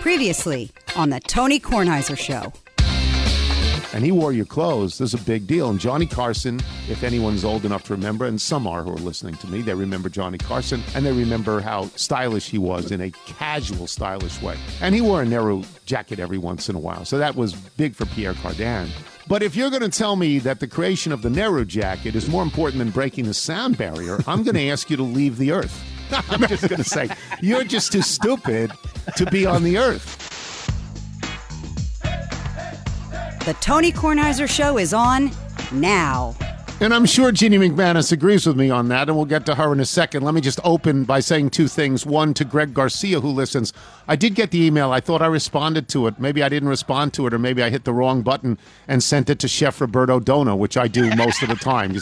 Previously on the Tony Kornheiser Show. And he wore your clothes. This is a big deal. And Johnny Carson, if anyone's old enough to remember, and some are who are listening to me, they remember Johnny Carson, and they remember how stylish he was in a casual, stylish way. And he wore a Nehru jacket every once in a while. So that was big for Pierre Cardin. But if you're going to tell me that the creation of the Nehru jacket is more important than breaking the sound barrier, I'm going to ask you to leave the earth. I'm just going to say, you're just too stupid to be on the earth. The Tony Kornheiser Show is on now. And I'm sure Jeannie McManus agrees with me on that, and we'll get to her in a second. Let me just open by saying two things. One, to Greg Garcia, who listens. I did get the email. I thought I responded to it. Maybe I didn't respond to it, or maybe I hit the wrong button and sent it to Chef Roberto Dono, which I do most of the time.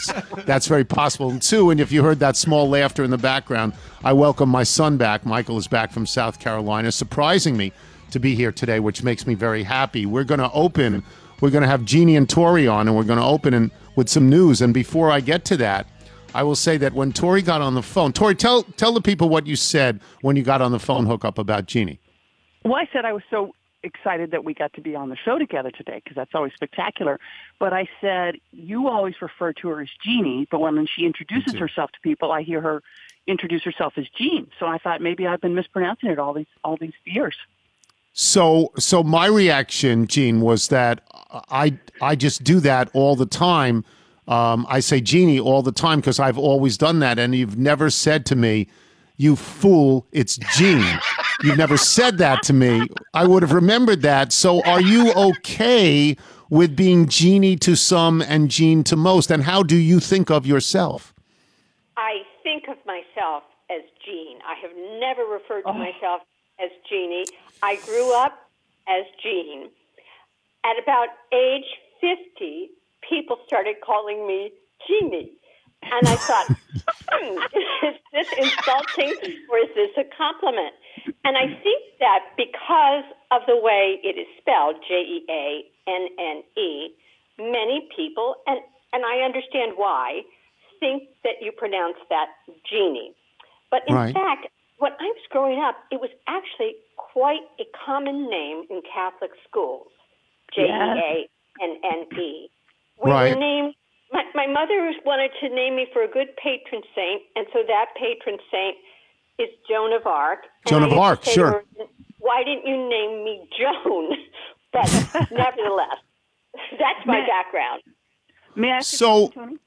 That's very possible. And two, and if you heard that small laughter in the background, I welcome my son back. Michael is back from South Carolina, surprising me to be here today, which makes me very happy. We're going to have Jeannie and Tori on, and we're going to open with some news. And before I get to that, I will say that when Tori got on the phone, Tori, tell the people what you said when you got on the phone hookup about Jeannie. Well, I said I was so excited that we got to be on the show together today, because that's always spectacular. But I said, you always refer to her as Jeannie, but when she introduces herself to people, I hear her introduce herself as Jean. So I thought maybe I've been mispronouncing it all these years. So my reaction, Gene, was that I just do that all the time. I say Jeannie all the time because I've always done that, and you've never said to me, "You fool, it's Jean." You've never said that to me. I would have remembered that. So, are you okay with being Jeannie to some and Jean to most? And how do you think of yourself? I think of myself as Jean. I have never referred to myself as Jeannie. I grew up as Jean. At about age 50, people started calling me Jeannie. And I thought, is this insulting or is this a compliment? And I think that because of the way it is spelled, Jeanne, many people, and I understand why, think that you pronounce that Jeannie. But in fact, when I was growing up, it was actually quite a common name in Catholic schools, Jeanne. We were named, my mother wanted to name me for a good patron saint, and so that patron saint is Joan of Arc. And Joan of Arc, sure. Why didn't you name me Joan? But nevertheless, that's my background. May I ask you, Tony?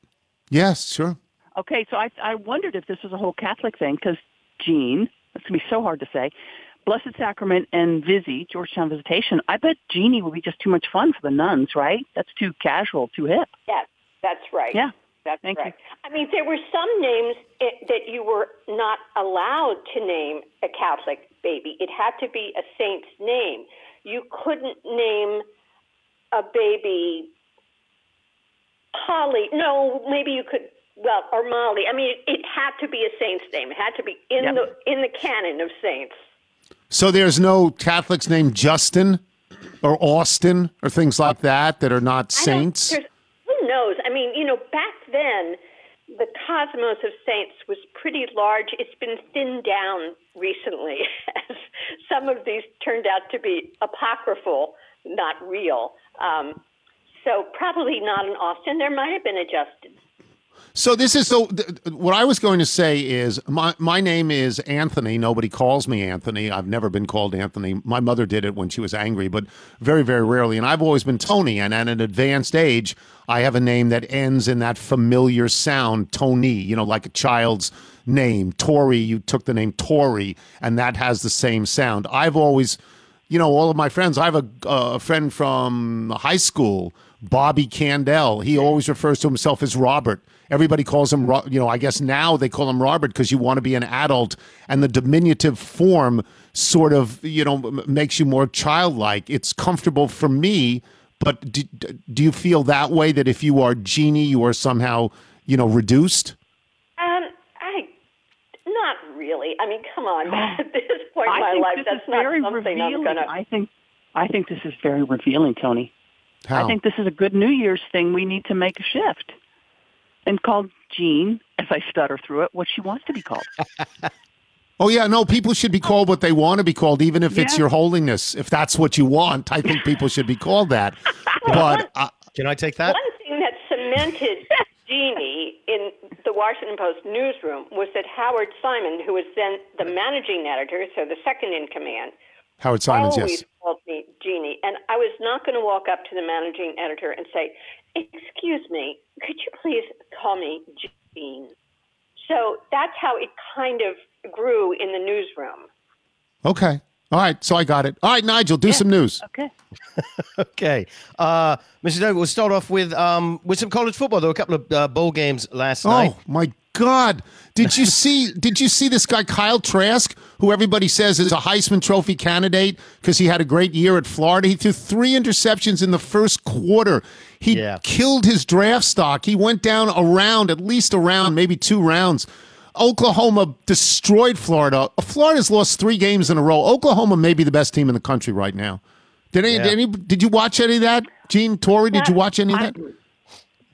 Yes, sure. Okay, so I wondered if this was a whole Catholic thing, because Jean, that's going to be so hard to say, Blessed Sacrament and Vizzy, Georgetown Visitation. I bet Jeannie would be just too much fun for the nuns, right? That's too casual, too hip. Yes, that's right. Yeah, that's right. I mean, there were some names that you were not allowed to name a Catholic baby. It had to be a saint's name. You couldn't name a baby Holly. No, maybe you could. Well, or Molly. I mean, it had to be a saint's name. It had to be in the canon of saints. So there's no Catholics named Justin or Austin or things like that are not saints? Who knows? I mean, back then, the cosmos of saints was pretty large. It's been thinned down recently, as some of these turned out to be apocryphal, not real. So probably not an Austin. There might have been a Justin. So this is what I was going to say is my name is Anthony. Nobody calls me Anthony. I've never been called Anthony. My mother did it when she was angry, but very, very rarely. And I've always been Tony. And at an advanced age, I have a name that ends in that familiar sound, Tony, like a child's name. Tori, you took the name Tori, and that has the same sound. I've always, all of my friends, I have a friend from high school, Bobby Candell. He always refers to himself as Robert. Everybody calls him, I guess now they call him Robert because you want to be an adult, and the diminutive form sort of, makes you more childlike. It's comfortable for me, but do you feel that way, that if you are Jeannie, you are somehow, reduced? Not really. I mean, come on. At this point in my life, that's not something revealing. I think this is very revealing, Tony. How? I think this is a good New Year's thing. We need to make a shift and call Jean, as I stutter through it, what she wants to be called. Oh, yeah. No, people should be called what they want to be called, even if it's your holiness. If that's what you want, I think people should be called that. But can I take that? One thing that cemented Jeannie in the Washington Post newsroom was that Howard Simon, who was then the managing editor, so the second in command, Howard Simons, always called me Jeannie. And I was not going to walk up to the managing editor and say, excuse me, could you please call me Jean? So that's how it kind of grew in the newsroom. Okay. All right. So I got it. All right, Nigel, do some news. Okay. Okay. Mr. Doug, we'll start off with some college football. There were a couple of bowl games last night. Oh, my God. Did you see this guy, Kyle Trask, who everybody says is a Heisman Trophy candidate because he had a great year at Florida? He threw 3 interceptions in the first quarter. He killed his draft stock. He went down maybe 2 rounds. Oklahoma destroyed Florida. Florida's lost 3 games in a row. Oklahoma may be the best team in the country right now. Did you watch any of that? Jean, Tori, did you watch any of that?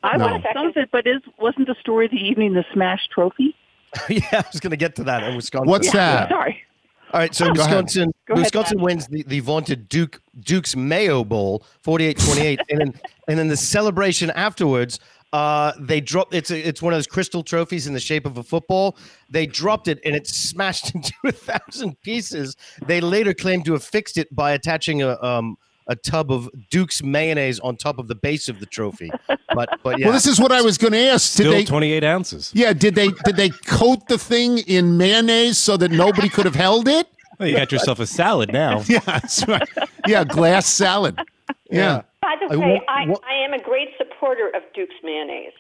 I watched some of it, but wasn't the story of the evening the Smash Trophy? I was going to get to that in Wisconsin. What's that? Sorry. All right, so Wisconsin wins the vaunted Duke's Mayo Bowl, 48-28, and then the celebration afterwards. They dropped it's one of those crystal trophies in the shape of a football. They dropped it and it smashed into 1,000 pieces. They later claimed to have fixed it by attaching a tub of Duke's mayonnaise on top of the base of the trophy. But yeah. Well, this is what I was going to ask. Still 28 ounces. Yeah, did they coat the thing in mayonnaise so that nobody could have held it? Well, you got yourself a salad now. Yeah, that's right. Yeah, glass salad. Yeah. By the way, I am a great supporter of Duke's mayonnaise.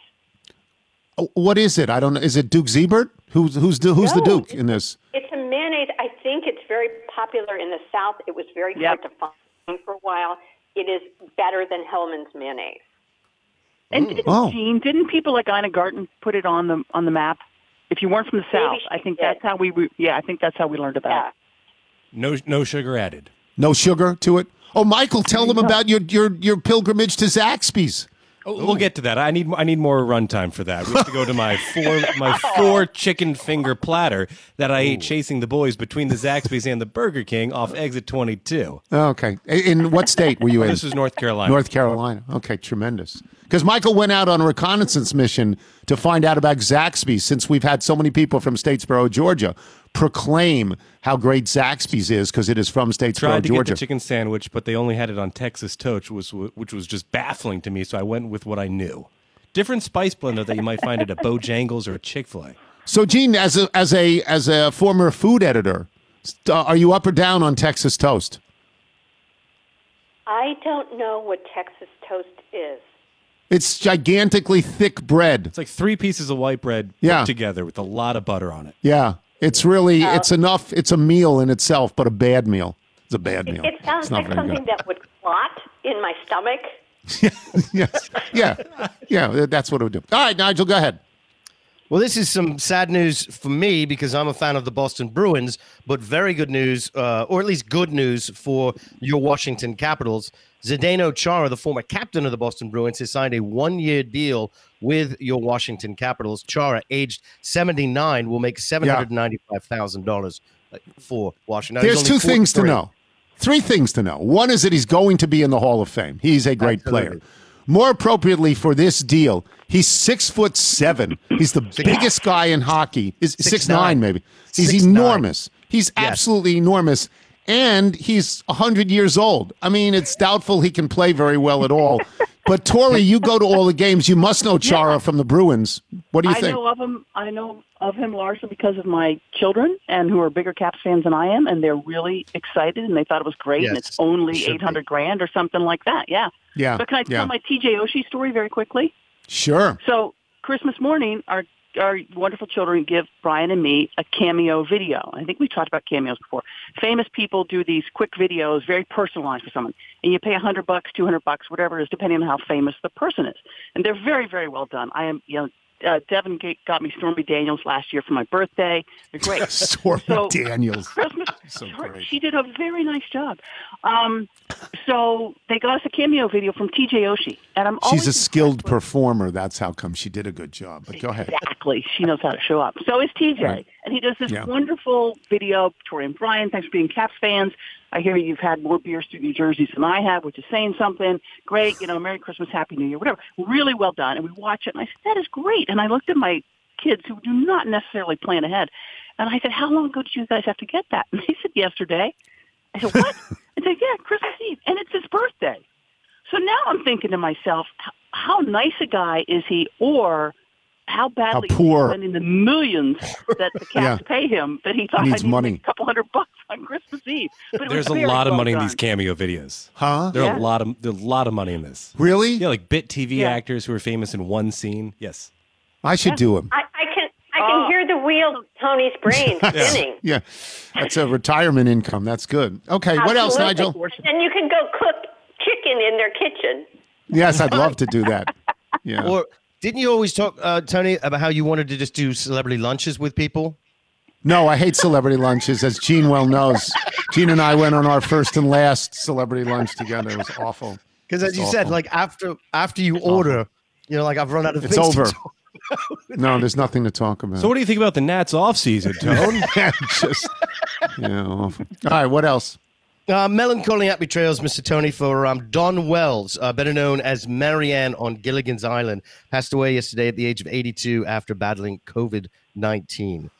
What is it? I don't know. Is it Duke Zebert? Who's the Duke in this? It's a mayonnaise. I think it's very popular in the South. It was very hard to find for a while. It is better than Hellman's mayonnaise. And didn't people like Ina Garten put it on the map? If you weren't from the South, I think that's how we learned about it. No sugar added. No sugar to it. Oh, Michael, tell them about your pilgrimage to Zaxby's. Oh, we'll get to that. I need more runtime for that. We have to go to my four chicken finger platter that I ate chasing the boys between the Zaxby's and the Burger King off exit 22. Okay. In what state were you in? This is North Carolina. North Carolina. Okay, tremendous. Because Michael went out on a reconnaissance mission to find out about Zaxby's, since we've had so many people from Statesboro, Georgia, proclaim how great Zaxby's is because it is from Statesboro, Georgia. I tried to get the chicken sandwich, but they only had it on Texas Toast, which was just baffling to me, so I went with what I knew. Different spice blender that you might find at a Bojangles or a Chick-fil-A. So, Gene, as a former food editor, are you up or down on Texas Toast? I don't know what Texas Toast is. It's gigantically thick bread. It's like 3 pieces of white bread put together with a lot of butter on it. Yeah. It's really, it's enough, it's a meal in itself, but a bad meal. It's a bad meal. It sounds like something that would clot in my stomach. Yes. Yeah, that's what it would do. All right, Nigel, go ahead. Well, this is some sad news for me because I'm a fan of the Boston Bruins, but very good news, or at least good news for your Washington Capitals. Zdeno Chara, the former captain of the Boston Bruins, has signed a 1-year deal with your Washington Capitals. Chara, aged 79, will make $795,000 for Washington. Now, there's 2 things to know. 3 things to know. One is that he's going to be in the Hall of Fame. He's a great player. More appropriately for this deal, he's 6'7". He's the biggest guy in hockey. Is 6'9", maybe. He's enormous. He's absolutely enormous. And he's 100 years old. I mean, it's doubtful he can play very well at all. But, Tori, you go to all the games. You must know Chara from the Bruins. What do you think? I know of him largely because of my children, and who are bigger Caps fans than I am, and they're really excited, and they thought it was great, and it's only $800,000 or something like that. Yeah. But can I tell my T.J. Oshie story very quickly? Sure. So Christmas morning, our wonderful children give Brian and me a cameo video. I think we talked about cameos before. Famous people do these quick videos, very personalized for someone. And you pay $100, $200, whatever it is, depending on how famous the person is. And they're very, very well done. Devin got me Stormy Daniels last year for my birthday. They're great. Stormy Daniels. Christmas. So she did a very nice job. So they got us a cameo video from T.J. Oshie, and she's a skilled performer. That's how come she did a good job. But go ahead. Exactly. She knows how to show up. So is T.J. Right. And he does this wonderful video. Tori and Brian, thanks for being Caps fans. I hear you've had more beers through New Jersey than I have, which is saying something. Great, you know, Merry Christmas, Happy New Year, whatever. Really well done. And we watch it, and I said, that is great. And I looked at my kids who do not necessarily plan ahead. And I said, how long ago did you guys have to get that? And they said, yesterday. I said, what? I said, yeah, Christmas Eve. And it's his birthday. So now I'm thinking to myself, how nice a guy is he, or how badly he's spending the millions that the Caps pay him that he thought he needs money. A couple $100 on Christmas Eve. But there's a lot of money in these cameo videos. Huh? There's a lot of money in this. Really? Yeah, like bit TV actors who are famous in one scene. Yes. I should do him. I can hear the wheel of Tony's brain spinning. Yeah. That's a retirement income. That's good. Okay, absolutely. What else, Nigel? And you can go cook chicken in their kitchen. Yes, I'd love to do that. Yeah. Or didn't you always talk, Tony, about how you wanted to just do celebrity lunches with people? No, I hate celebrity lunches, as Jean well knows. Jean and I went on our first and last celebrity lunch together. It was awful. Because as you said, like after you order, you know, like I've run out of things. It's over. No, there's nothing to talk about. So what do you think about the Nats off-season, Tone? Just, awful. All right, what else? Melancholy at betrayals, Mr. Tony, for Don Wells, better known as Marianne on Gilligan's Island, passed away yesterday at the age of 82 after battling COVID-19.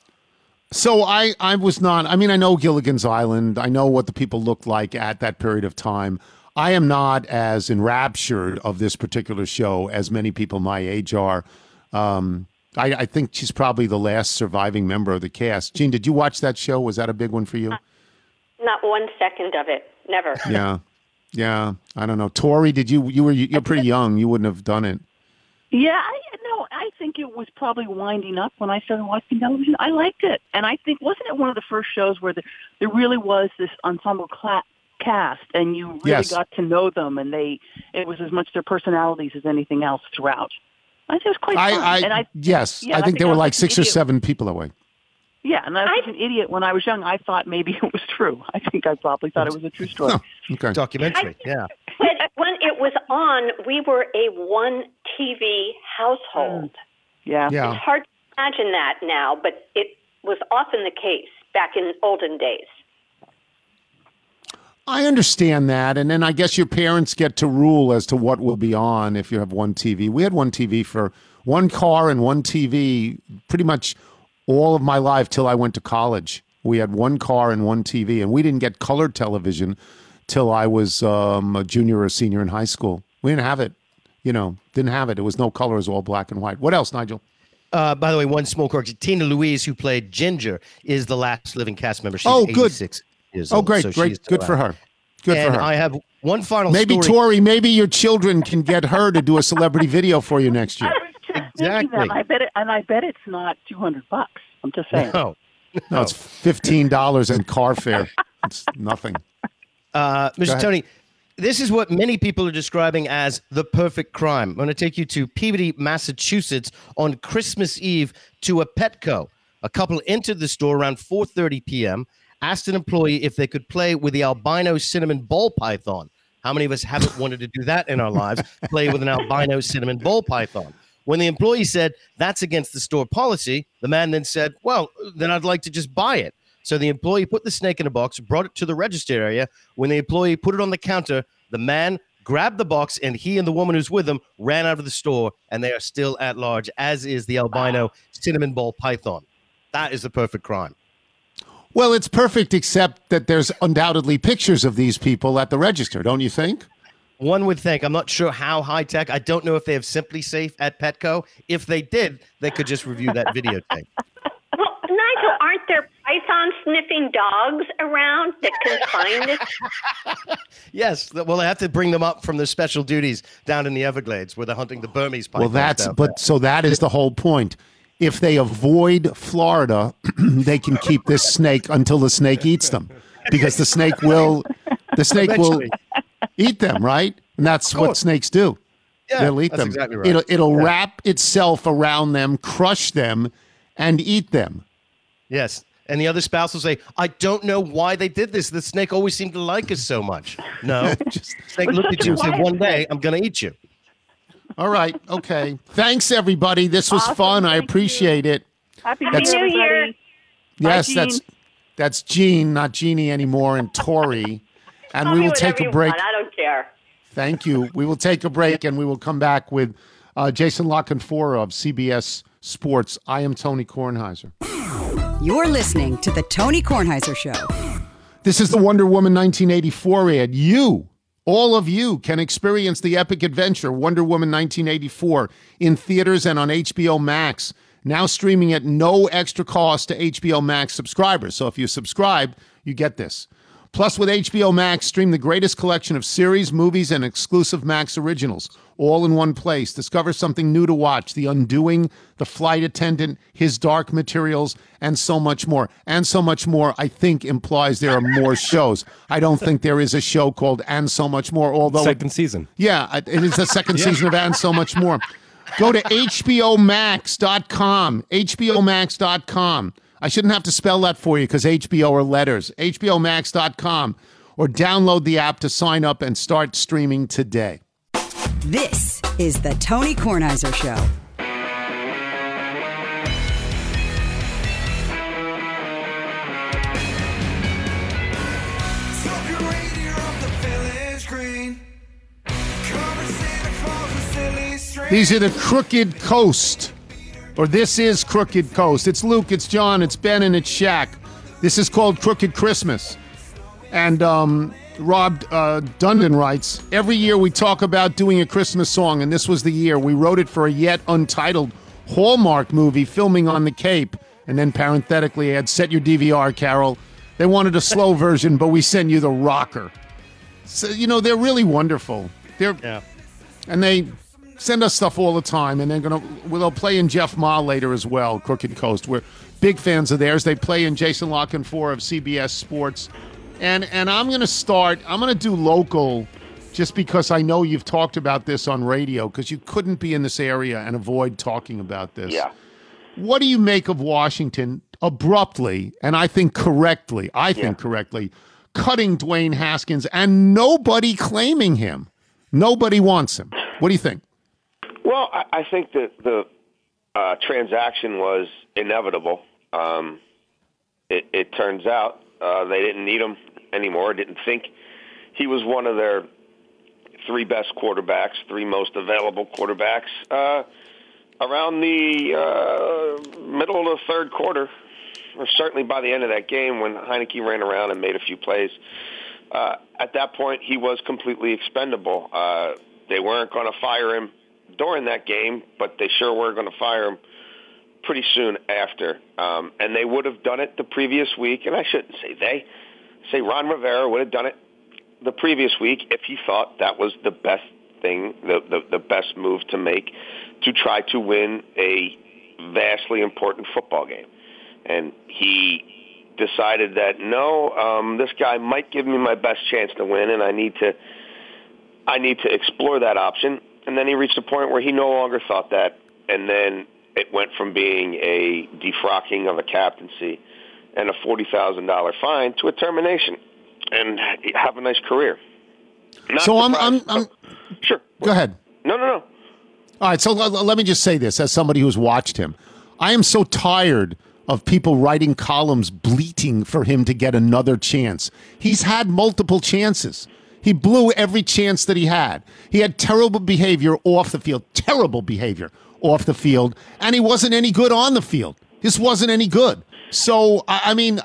So I was not, I know Gilligan's Island. I know what the people looked like at that period of time. I am not as enraptured of this particular show as many people my age are. I think she's probably the last surviving member of the cast. Jean, did you watch that show? Was that a big one for you? Not 1 second of it. Never. Yeah. I don't know. Tori, did you're pretty young. You wouldn't have done it. Yeah, I think it was probably winding up when I started watching television. I liked it. And I think, wasn't it one of the first shows where there really was this ensemble cast and you really got to know them, and it was as much their personalities as anything else throughout. I think it was quite fun. I think there were like 6 or 7 people away. Yeah, and I was an idiot when I was young. I thought maybe it was true. I think I probably thought it was a true story. Oh, okay. Documentary, yeah. But when it was on, we were a one TV household. Yeah. It's hard to imagine that now, but it was often the case back in olden days. I understand that, and then I guess your parents get to rule as to what will be on if you have one TV. We had one TV for one car and one TV pretty much all of my life till I went to college. We had one car and one TV, and we didn't get color television till I was a junior or senior in high school. We didn't have it, didn't have it. It was no color, it was all black and white. What else, Nigel? By the way, one small correction. Tina Louise, who played Ginger, is the last living cast member. She's 86 years old. Oh, good. Great. Good for her. And I have one final story. Maybe, Tori, your children can get her to do a celebrity video for you next year. Exactly. I bet it's not $200. I'm just saying. No, it's $15 and car fare. It's nothing. Mr. Tony, this is what many people are describing as the perfect crime. I'm going to take you to Peabody, Massachusetts, on Christmas Eve to a Petco. A couple entered the store around 4:30 p.m., asked an employee if they could play with the albino cinnamon ball python. How many of us haven't wanted to do that in our lives? Play with an albino cinnamon ball python. When the employee said, that's against the store policy, the man then said, well, then I'd like to just buy it. So the employee put the snake in a box, brought it to the register area. When the employee put it on the counter, the man grabbed the box, and he and the woman who's with him ran out of the store, and they are still at large, as is the albino cinnamon ball python. That is the perfect crime. Well, it's perfect, except that there's undoubtedly pictures of these people at the register, don't you think? One would think. I'm not sure how high tech. I don't know if they have SimpliSafe at Petco. If they did, they could just review that video tape. Well, Nigel, aren't there python-sniffing dogs around that can find this? Yes. Well, they have to bring them up from their special duties down in the Everglades where they're hunting the Burmese pythons. Well, so that is the whole point. If they avoid Florida, they can keep this snake until the snake eats them, because the snake will eat them, right? And that's what snakes do. Yeah, they'll eat them. Exactly right. It'll wrap itself around them, crush them, and eat them. Yes. And the other spouse will say, I don't know why they did this. The snake always seemed to like us so much. No. The snake looked at you and said, one day I'm going to eat you. All right. Okay. Thanks, everybody. This was fun. I appreciate it. Happy New Year. Yes, that's Jean, not Jeannie anymore, and Tori. And we will take a break. I don't care. Thank you. We will take a break, and we will come back with Jason La Canfora of CBS Sports. I am Tony Kornheiser. You're listening to The Tony Kornheiser Show. This is the Wonder Woman 1984 ad. You, all of you, can experience the epic adventure Wonder Woman 1984 in theaters and on HBO Max. Now streaming at no extra cost to HBO Max subscribers. So if you subscribe, you get this. Plus, with HBO Max, stream the greatest collection of series, movies, and exclusive Max originals, all in one place. Discover something new to watch: The Undoing, The Flight Attendant, His Dark Materials, and so much more. And so much more, I think, implies there are more shows. I don't think there is a show called And So Much More, although second season. Yeah, it is the second season of And So Much More. Go to hbomax.com, hbomax.com. I shouldn't have to spell that for you because HBO are letters. hbomax.com, or download the app to sign up and start streaming today. This is The Tony Kornheiser Show. These are the Crooked Coast, or this is Crooked Coast. It's Luke, it's John, it's Ben, and it's Shaq. This is called Crooked Christmas. And Rob Dundon writes, every year we talk about doing a Christmas song, and this was the year. We wrote it for a yet untitled Hallmark movie filming on the Cape. And then parenthetically add, set your DVR, Carol. They wanted a slow version, but we send you the rocker. So, you know, they're really wonderful. And they send us stuff all the time, and they'll play in Jeff Ma later as well, Crooked Coast. We're big fans of theirs. They play in Jason La Canfora of CBS Sports. And I'm going to do local just because I know you've talked about this on radio because you couldn't be in this area and avoid talking about this. Yeah. What do you make of Washington abruptly, and I think correctly, cutting Dwayne Haskins and nobody claiming him? Nobody wants him. What do you think? Well, I think that the transaction was inevitable. It turns out they didn't need him anymore. I didn't think he was one of their three best quarterbacks, three most available quarterbacks. Around the middle of the third quarter, or certainly by the end of that game when Heineke ran around and made a few plays, at that point he was completely expendable. They weren't going to fire him during that game, but they sure were going to fire him pretty soon after. And they would have done it the previous week, and I shouldn't say they. Say Ron Rivera would have done it the previous week if he thought that was the best thing, the best move to make to try to win a vastly important football game. And he decided that, no, this guy might give me my best chance to win, and I need to explore that option. And then he reached a point where he no longer thought that, and then it went from being a defrocking of a captaincy and a $40,000 fine to a termination. And have a nice career. Sure. Go ahead. No. All right, so let me just say this as somebody who's watched him. I am so tired of people writing columns bleating for him to get another chance. He's had multiple chances. He blew every chance that he had. He had terrible behavior off the field, and he wasn't any good on the field. This wasn't any good. So, I mean,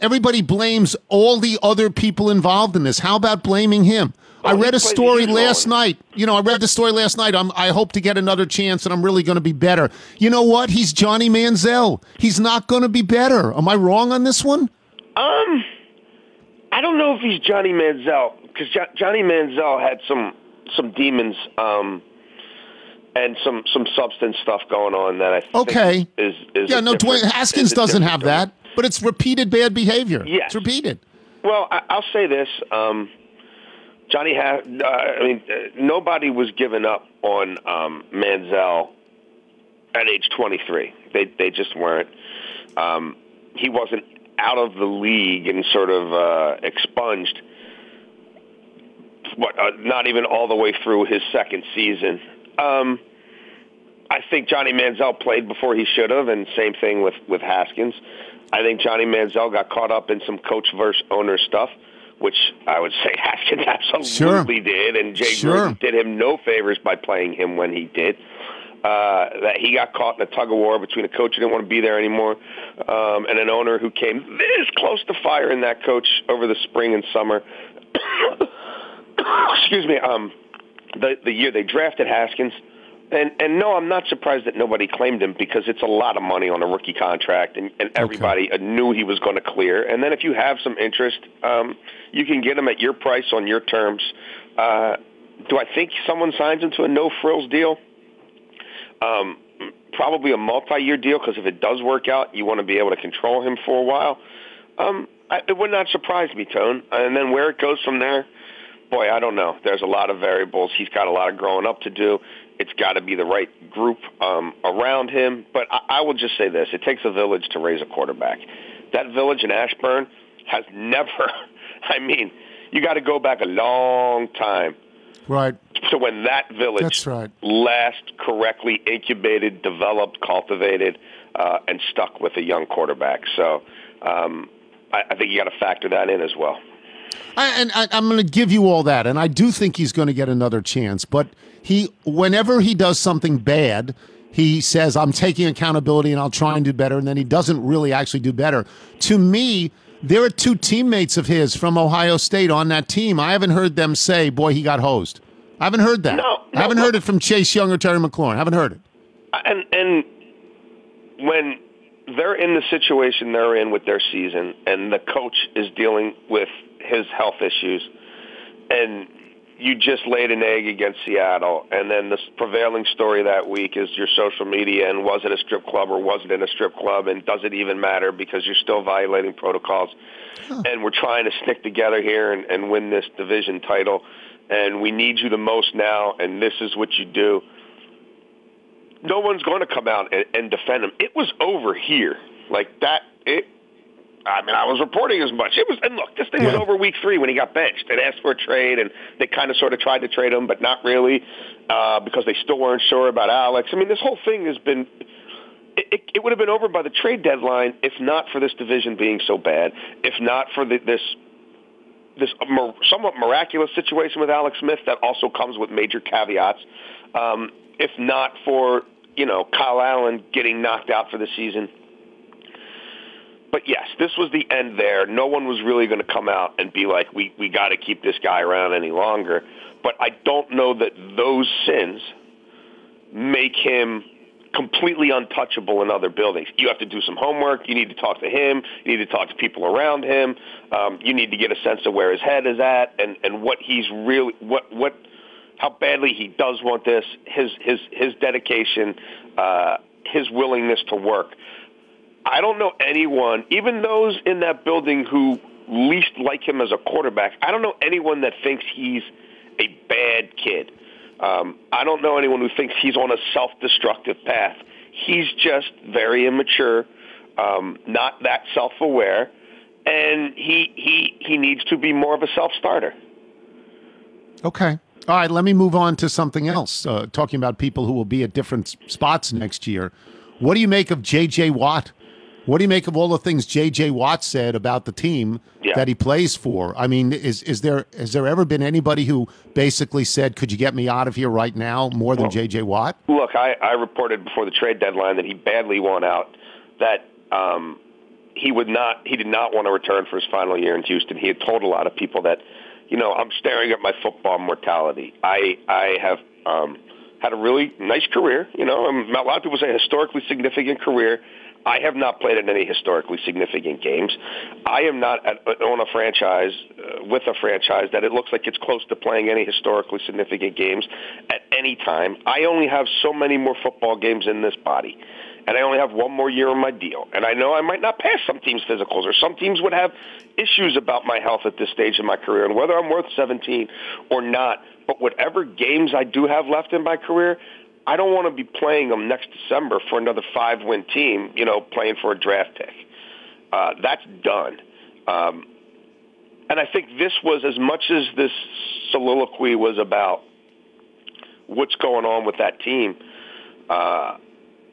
everybody blames all the other people involved in this. How about blaming him? Well, I read a story last night. I hope to get another chance, and I'm really going to be better. You know what? He's Johnny Manziel. He's not going to be better. Am I wrong on this one? I don't know if he's Johnny Manziel, because Johnny Manziel had some demons and some substance stuff going on that I think is yeah, no, Dwayne Haskins doesn't have that, but it's repeated bad behavior. Yes. It's repeated. Well, I'll say this. Nobody was giving up on Manziel at age 23. They just weren't. He wasn't out of the league and sort of expunged, not even all the way through his second season. I think Johnny Manziel played before he should have, and same thing with Haskins. I think Johnny Manziel got caught up in some coach versus owner stuff, which I would say Haskins absolutely did, and Jay Gruden did him no favors by playing him when he did. That he got caught in a tug-of-war between a coach who didn't want to be there anymore and an owner who came this close to firing that coach over the spring and summer. Excuse me. The year they drafted Haskins. And no, I'm not surprised that nobody claimed him because it's a lot of money on a rookie contract, and everybody knew he was going to clear. And then if you have some interest, you can get him at your price on your terms. Do I think someone signs him to a no-frills deal? Probably a multi-year deal because if it does work out, you want to be able to control him for a while. It would not surprise me, Tone. And then where it goes from there, boy, I don't know. There's a lot of variables. He's got a lot of growing up to do. It's got to be the right group around him. But I will just say this. It takes a village to raise a quarterback. That village in Ashburn has never – I mean, you got to go back a long time. Right. So when that village last correctly incubated, developed, cultivated, and stuck with a young quarterback. So I think you got to factor that in as well. I'm going to give you all that, and I do think he's going to get another chance. But he, whenever he does something bad, he says, I'm taking accountability and I'll try and do better, and then he doesn't really actually do better. To me, there are two teammates of his from Ohio State on that team. I haven't heard them say, boy, he got hosed. I haven't heard that. No, I haven't heard it from Chase Young or Terry McLaurin. I haven't heard it. And when they're in the situation they're in with their season and the coach is dealing with his health issues, and you just laid an egg against Seattle, and then the prevailing story that week is your social media and was it a strip club or wasn't it a strip club, and does it even matter because you're still violating protocols, and we're trying to stick together here and win this division title, and we need you the most now, and this is what you do. No one's going to come out and defend him. It was over here. Like that, I mean, I was reporting as much. It was, and look, this thing was over week 3 when he got benched and asked for a trade, and they kind of sort of tried to trade him, but not really because they still weren't sure about Alex. I mean, this whole thing has been – it would have been over by the trade deadline if not for this division being so bad, if not for this somewhat miraculous situation with Alex Smith that also comes with major caveats, if not for, you know, Kyle Allen getting knocked out for the season. But, yes, this was the end there. No one was really going to come out and be like, we got to keep this guy around any longer. But I don't know that those sins make him completely untouchable in other buildings. You have to do some homework. You need to talk to him. You need to talk to people around him. You need to get a sense of where his head is at and what he's really – what how badly he does want this, his dedication, his willingness to work. I don't know anyone, even those in that building who least like him as a quarterback, I don't know anyone that thinks he's a bad kid. I don't know anyone who thinks he's on a self-destructive path. He's just very immature, not that self-aware, and he needs to be more of a self-starter. Okay. All right, let me move on to something else, talking about people who will be at different spots next year. What do you make of J.J. Watt? What do you make of all the things J.J. Watt said about the team that he plays for? I mean, has there ever been anybody who basically said, could you get me out of here right now more than J.J. Watt? Look, I reported before the trade deadline that he badly won out, that he did not want to return for his final year in Houston. He had told a lot of people that, you know, I'm staring at my football mortality. I have had a really nice career. You know, a lot of people say a historically significant career. I have not played in any historically significant games. I am not on a franchise with a franchise that it looks like it's close to playing any historically significant games at any time. I only have so many more football games in this body, and I only have one more year on my deal. And I know I might not pass some teams' physicals, or some teams would have issues about my health at this stage in my career and whether I'm worth 17 or not. But whatever games I do have left in my career, I don't want to be playing them next December for another 5-win team, you know, playing for a draft pick. That's done. And I think this was, as much as this soliloquy was about what's going on with that team,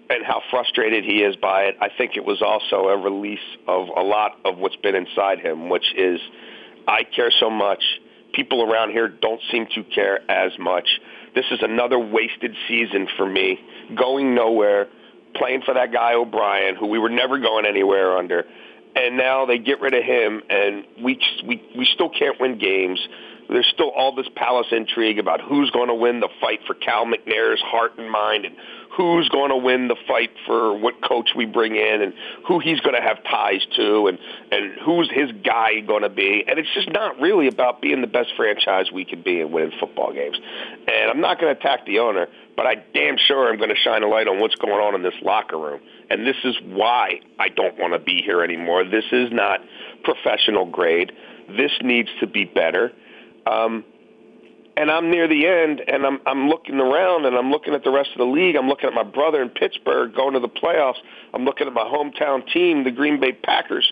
and how frustrated he is by it. I think it was also a release of a lot of what's been inside him, which is, I care so much. People around here don't seem to care as much. This is another wasted season for me, going nowhere, playing for that guy O'Brien, who we were never going anywhere under. And now they get rid of him, and we still can't win games. There's still all this palace intrigue about who's going to win the fight for Cal McNair's heart and mind, and who's going to win the fight for what coach we bring in, and who he's going to have ties to, and who's his guy going to be. And it's just not really about being the best franchise we could be and winning football games. And I'm not going to attack the owner, but I damn sure I'm going to shine a light on what's going on in this locker room. And this is why I don't want to be here anymore. This is not professional grade. This needs to be better. And I'm near the end, and I'm looking around, and I'm looking at the rest of the league. I'm looking at my brother in Pittsburgh going to the playoffs. I'm looking at my hometown team, the Green Bay Packers,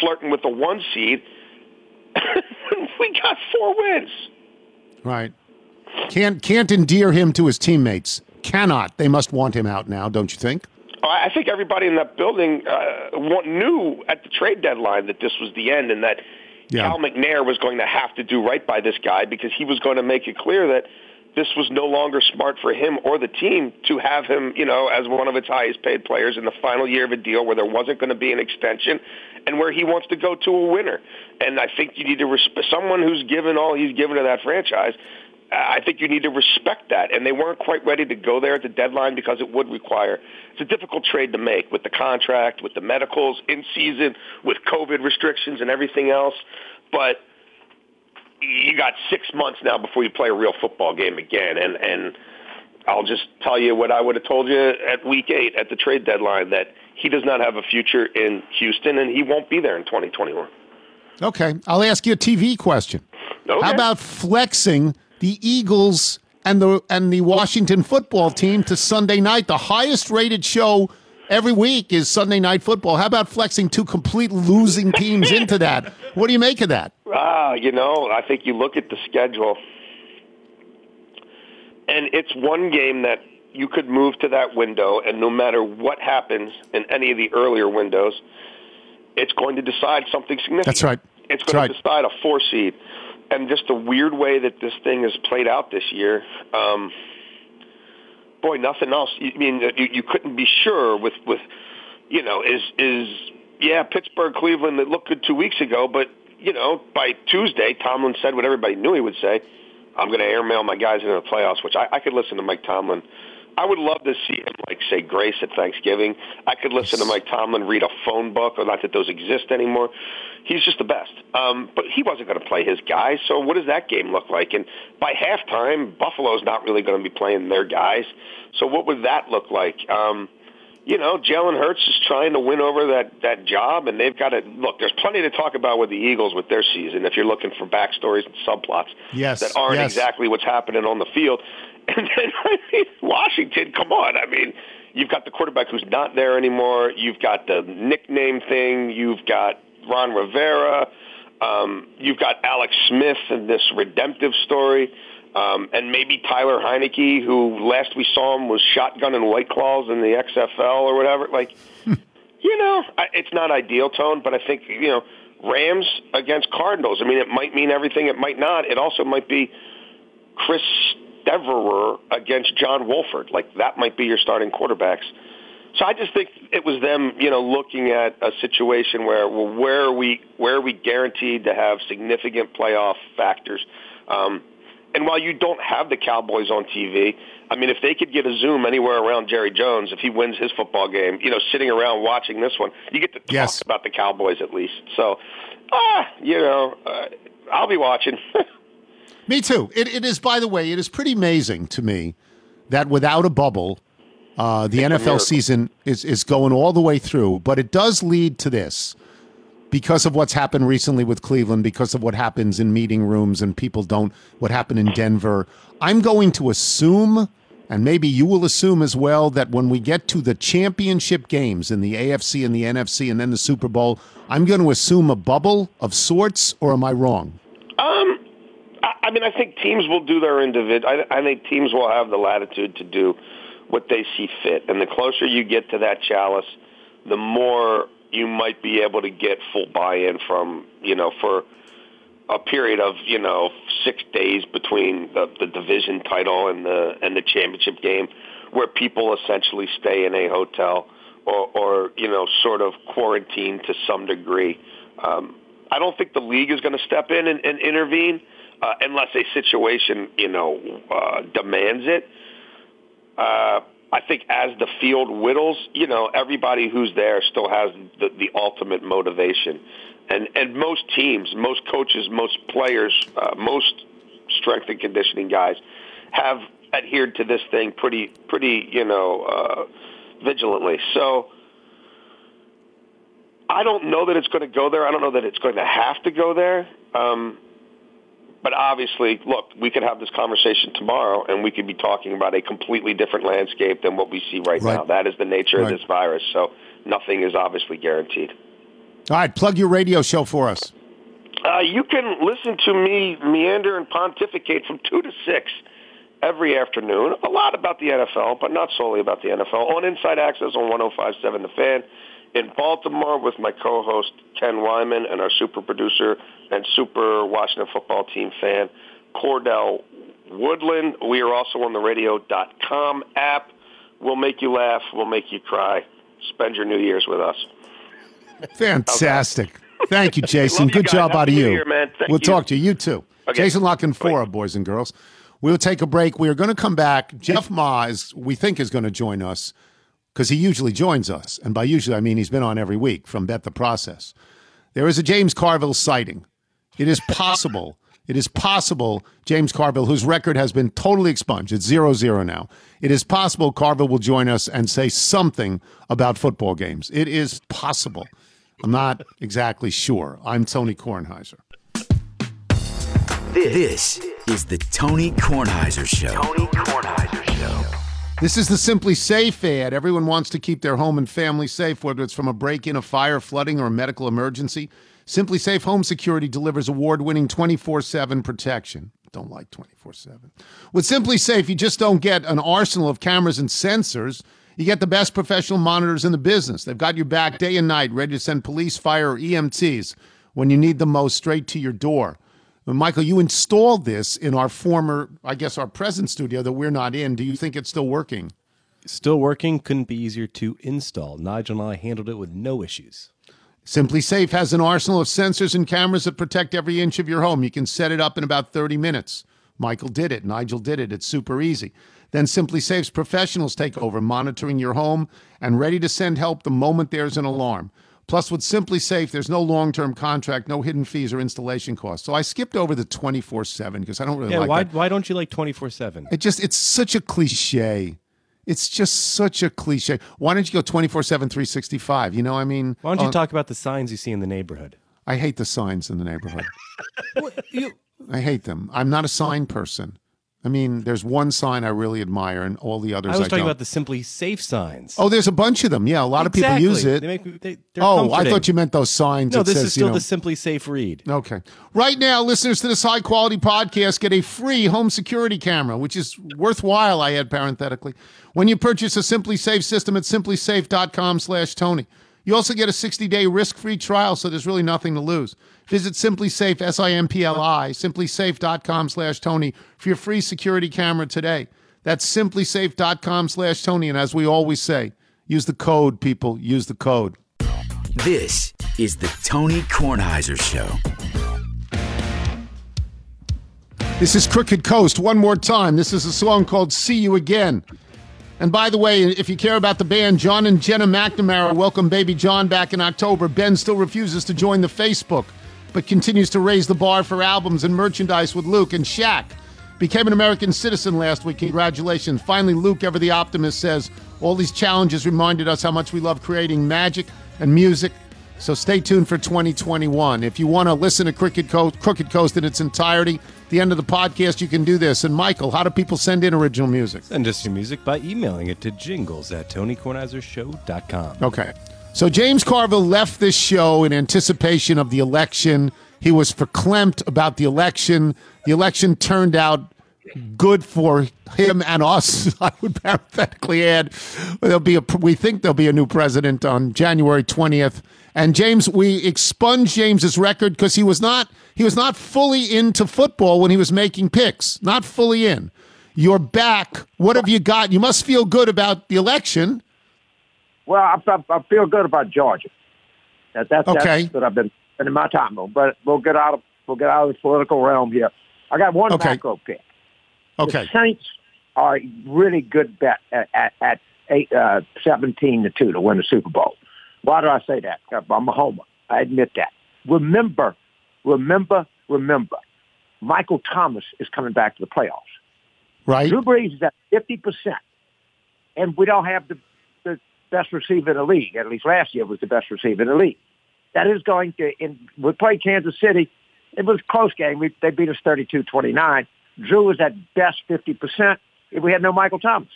flirting with the 1 seed. We got 4 wins. Right. Can't endear him to his teammates. Cannot. They must want him out now, don't you think? I think everybody in that building knew at the trade deadline that this was the end, and that Cal McNair was going to have to do right by this guy, because he was going to make it clear that this was no longer smart for him or the team to have him, you know, as one of its highest paid players in the final year of a deal where there wasn't going to be an extension and where he wants to go to a winner. And I think you need to respect someone who's given all he's given to that franchise. I think you need to respect that. And they weren't quite ready to go there at the deadline because it would require. It's a difficult trade to make with the contract, with the medicals, in season, with COVID restrictions and everything else. But you got 6 months now before you play a real football game again. And I'll just tell you what I would have told you at week 8 at the trade deadline, that he does not have a future in Houston and he won't be there in 2021. Okay. I'll ask you a TV question. Okay. How about flexing the Eagles and the Washington football team to Sunday night? The highest rated show every week is Sunday Night Football. How about flexing 2 complete losing teams into that? What do you make of that? I think you look at the schedule, and it's one game that you could move to that window, and no matter what happens in any of the earlier windows, it's going to decide something significant. That's right. It's going to decide a 4 seed. And just the weird way that this thing has played out this year, nothing else. I mean, you couldn't be sure with Pittsburgh, Cleveland, it looked good 2 weeks ago, but, by Tuesday, Tomlin said what everybody knew he would say: I'm going to airmail my guys into the playoffs, which I could listen to Mike Tomlin. I would love to see him, say grace at Thanksgiving. I could listen to Mike Tomlin read a phone book, or not that those exist anymore. He's just the best. But he wasn't going to play his guys, so what does that game look like? And by halftime, Buffalo's not really going to be playing their guys, so what would that look like? Jalen Hurts is trying to win over that job, and they've got to look. There's plenty to talk about with the Eagles with their season if you're looking for backstories and subplots that aren't exactly what's happening on the field. And then, Washington, come on. You've got the quarterback who's not there anymore. You've got the nickname thing. You've got Ron Rivera. You've got Alex Smith and this redemptive story. And maybe Tyler Heineke, who last we saw him was shotgunning White Claws in the XFL or whatever. It's not ideal, Tone, but I think, Rams against Cardinals. It might mean everything. It might not. It also might be Chris Deverer against John Wolford. That might be your starting quarterbacks. So I just think it was them, looking at a situation where are we guaranteed to have significant playoff factors. And while you don't have the Cowboys on TV, if they could get a Zoom anywhere around Jerry Jones, if he wins his football game, sitting around watching this one, you get to talk about the Cowboys at least. So, I'll be watching. Me too. It is, by the way, it is pretty amazing to me that without a bubble, the NFL season is going all the way through. But it does lead to this because of what's happened recently with Cleveland, because of what happens in meeting rooms and what happened in Denver. I'm going to assume, and maybe you will assume as well, that when we get to the championship games in the AFC and the NFC and then the Super Bowl, I'm going to assume a bubble of sorts, or am I wrong? I think teams will do their individual. I think teams will have the latitude to do what they see fit. And the closer you get to that chalice, the more you might be able to get full buy-in from, you know, for a period of, you know, 6 days between the division title and the championship game, where people essentially stay in a hotel or you know, sort of quarantine to some degree. I don't think the league is going to step in and intervene unless a situation, you know, demands it. I think as the field whittles, you know, everybody who's there still has the ultimate motivation. And most teams, most coaches, most players, most strength and conditioning guys have adhered to this thing pretty, you know, vigilantly. So I don't know that it's going to go there. I don't know that it's going to have to go there. But obviously, look, we could have this conversation tomorrow, and we could be talking about a completely different landscape than what we see right now. That is the nature of this virus, so nothing is obviously guaranteed. All right, plug your radio show for us. You can listen to me meander and pontificate from 2 to 6 every afternoon, a lot about the NFL, but not solely about the NFL, on Inside Access on 105.7 The Fan in Baltimore with my co-host Ken Wyman and our super producer and super Washington football team fan, Cordell Woodland. We are also on the radio.com app. We'll make you laugh. We'll make you cry. Spend your New Year's with us. Fantastic. Okay. Thank you, Jason. Good job out of you. We'll talk to you. You too. Okay. Jason La Canfora, boys and girls. We'll take a break. We are going to come back. Jeff Ma, we think, is going to join us because he usually joins us. And by usually, I mean he's been on every week from Bet the Process. There is a James Carville sighting. It is possible. It is possible James Carville, whose record has been totally expunged. It's 0-0 now. It is possible Carville will join us and say something about football games. It is possible. I'm not exactly sure. I'm Tony Kornheiser. This is the Tony Kornheiser Show. Tony Kornheiser Show. This is the Simply Safe ad. Everyone wants to keep their home and family safe, whether it's from a break-in, a fire, flooding, or a medical emergency. Simply Safe Home Security delivers award-winning 24/7 protection. Don't like 24/7. With Simply Safe, you just don't get an arsenal of cameras and sensors. You get the best professional monitors in the business. They've got your back day and night, ready to send police, fire, or EMTs when you need them most, straight to your door. And Michael, you installed this in our former, I guess, our present studio that we're not in. Do you think it's still working? Still working. Couldn't be easier to install. Nigel and I handled it with no issues. Simply Safe has an arsenal of sensors and cameras that protect every inch of your home. You can set it up in about 30 minutes. Michael did it. Nigel did it. It's super easy. Then Simply Safe's professionals take over, monitoring your home and ready to send help the moment there's an alarm. Plus, with Simply Safe, there's no long-term contract, no hidden fees or installation costs. So I skipped over the 24/7 because I don't really like that. Why don't you like 24/7? It's such a cliche. It's just such a cliche. Why don't you go 24/7, 365? You know, I mean, why don't you talk about the signs you see in the neighborhood? I hate the signs in the neighborhood. I hate them. I'm not a sign person. I mean, there's one sign I really admire, and all the others I don't. I was talking about the Simply Safe signs. Oh, there's a bunch of them. Yeah, a lot of people use it. Comforting. I thought you meant those signs. No, this is still the Simply Safe read. Okay. Right now, listeners to this high-quality podcast get a free home security camera, which is worthwhile, I add parenthetically, when you purchase a Simply Safe system at SimpliSafe.com/Tony. You also get a 60-day risk-free trial, so there's really nothing to lose. Visit SimpliSafe, S-I-M-P-L-I, SimpliSafe.com/Tony for your free security camera today. That's SimpliSafe.com/Tony. And as we always say, use the code, people. Use the code. This is the Tony Kornheiser Show. This is Crooked Coast one more time. This is a song called See You Again. And by the way, if you care about the band, John and Jenna McNamara welcomed Baby John back in October. Ben still refuses to join the Facebook, but continues to raise the bar for albums and merchandise with Luke. And Shaq became an American citizen last week. Congratulations. Finally, Luke, ever the optimist, says, all these challenges reminded us how much we love creating magic and music. So stay tuned for 2021. If you want to listen to Crooked Coast in its entirety, at the end of the podcast, you can do this. And Michael, how do people send in original music? Send us your music by emailing it to jingles@tonykornheisershow.com. Okay. So James Carville left this show in anticipation of the election. He was verklempt about the election. The election turned out good for him and us, I would parenthetically add. We think there'll be a new president on January 20th. And James, we expunged James's record because he was not fully into football when he was making picks. Not fully in. You're back. What have you got? You must feel good about the election. Well, I feel good about Georgia. That's what I've been spending my time on. But we'll get out of the political realm here. I got one macro pick. Okay. The Saints are a really good bet at 17-2 to win the Super Bowl. Why do I say that? I'm a homer. I admit that. Remember. Michael Thomas is coming back to the playoffs. Right. Drew Brees is at 50%. And we don't have the best receiver in the league. At least last year was the best receiver in the league. That is going to – we played Kansas City. It was a close game. They beat us 32-29. Drew was at best 50% if we had no Michael Thomas.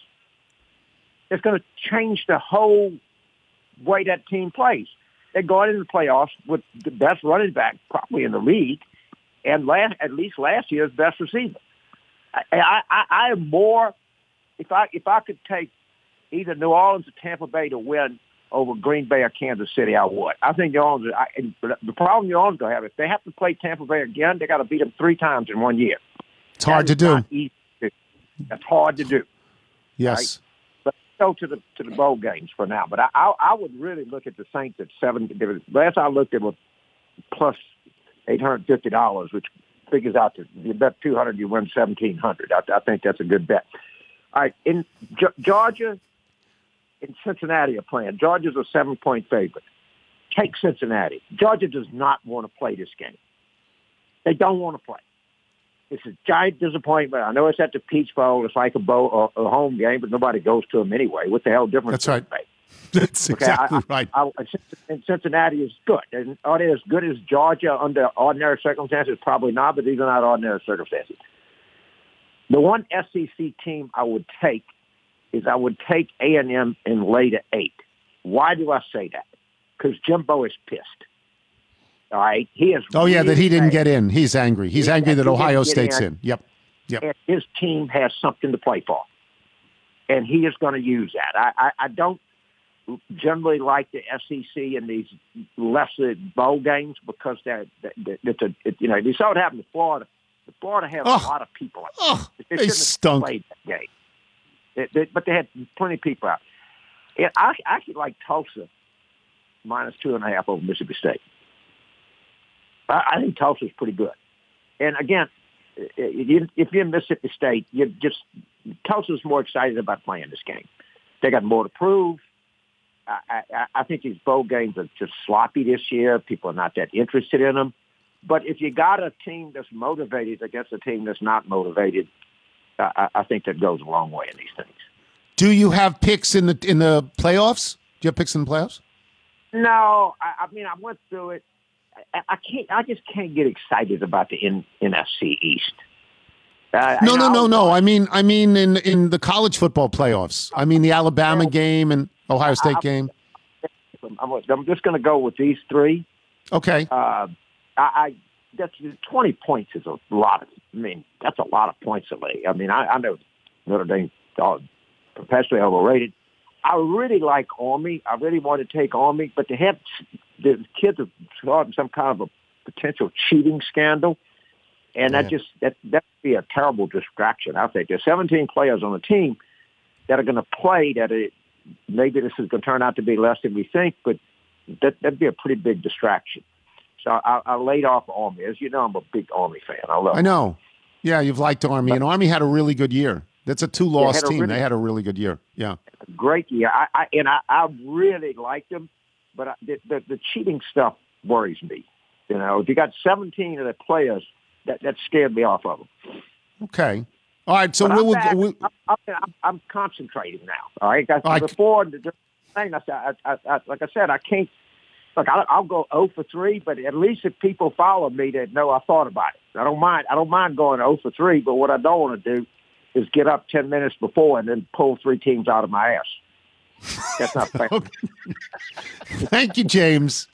It's going to change the whole way that team plays. They're going into the playoffs with the best running back probably in the league and at least last year's best receiver. I am more – if I could take either New Orleans or Tampa Bay to win over Green Bay or Kansas City, I would. I think New Orleans – the problem New Orleans going to have, if they have to play Tampa Bay again, they got to beat them 3 times in 1 year. It's hard to do. That's hard to do. Yes. Right? But go to the bowl games for now. But I would really look at the Saints at 7. Last I looked, it was plus $850, which figures out that if you bet $200, you win $1,700. I think that's a good bet. All right, in Georgia and Cincinnati are playing. Georgia's a 7-point favorite. Take Cincinnati. Georgia does not want to play this game. They don't want to play. It's a giant disappointment. I know it's at the Peach Bowl. It's like a home game, but nobody goes to them anyway. What the hell difference does it make? That's exactly right. And Cincinnati is good. And are they as good as Georgia under ordinary circumstances? Probably not, but these are not ordinary circumstances. The one SEC team I would take A&M in later 8. Why do I say that? Because Jimbo is pissed. All right. He is. Oh, yeah, that he didn't get in. He's angry. He's angry that Ohio State's in. Yep. And his team has something to play for, and he is going to use that. I don't generally like the SEC in these lesser bowl games because you saw what happened to Florida. Florida had a lot of people out. They stunk. Played that game. But they had plenty of people out. And I actually like Tulsa minus 2.5 over Mississippi State. I think Tulsa's pretty good. And, again, if you're in Mississippi State, Tulsa's more excited about playing this game. They got more to prove. I think these bowl games are just sloppy this year. People are not that interested in them. But if you got a team that's motivated against a team that's not motivated, I think that goes a long way in these things. Do you have picks in the playoffs? Do you have picks in the playoffs? No. I mean, I went through it. I just can't get excited about the NFC East. No. I mean, in the college football playoffs. I mean, the Alabama game and Ohio State game. I'm just going to go with these 3. Okay. That's 20 points is a lot. I mean, that's a lot of points to lay. I mean, I know Notre Dame perpetually overrated. I really like Army. I really want to take Army, but they have the kids are caught in some kind of a potential cheating scandal, and that would be a terrible distraction. I think there's 17 players on the team that are going to play. Maybe this is going to turn out to be less than we think, but that'd be a pretty big distraction. So I laid off Army. As you know, I'm a big Army fan. I know. Yeah, you've liked Army, and Army had a really good year. That's a 2-loss team. They had a really good year. Yeah, great year. I really liked them, but the cheating stuff worries me. You know, if you got 17 of the players, that scared me off of them. Okay. All right. So I'm concentrating now. All right. Before the thing, I said, I can't. Look, I'll go 0-3, but at least if people follow me, they know I thought about it. I don't mind going 0-3, but what I don't want to do is get up 10 minutes before and then pull 3 teams out of my ass. That's not fair. Thank you, James.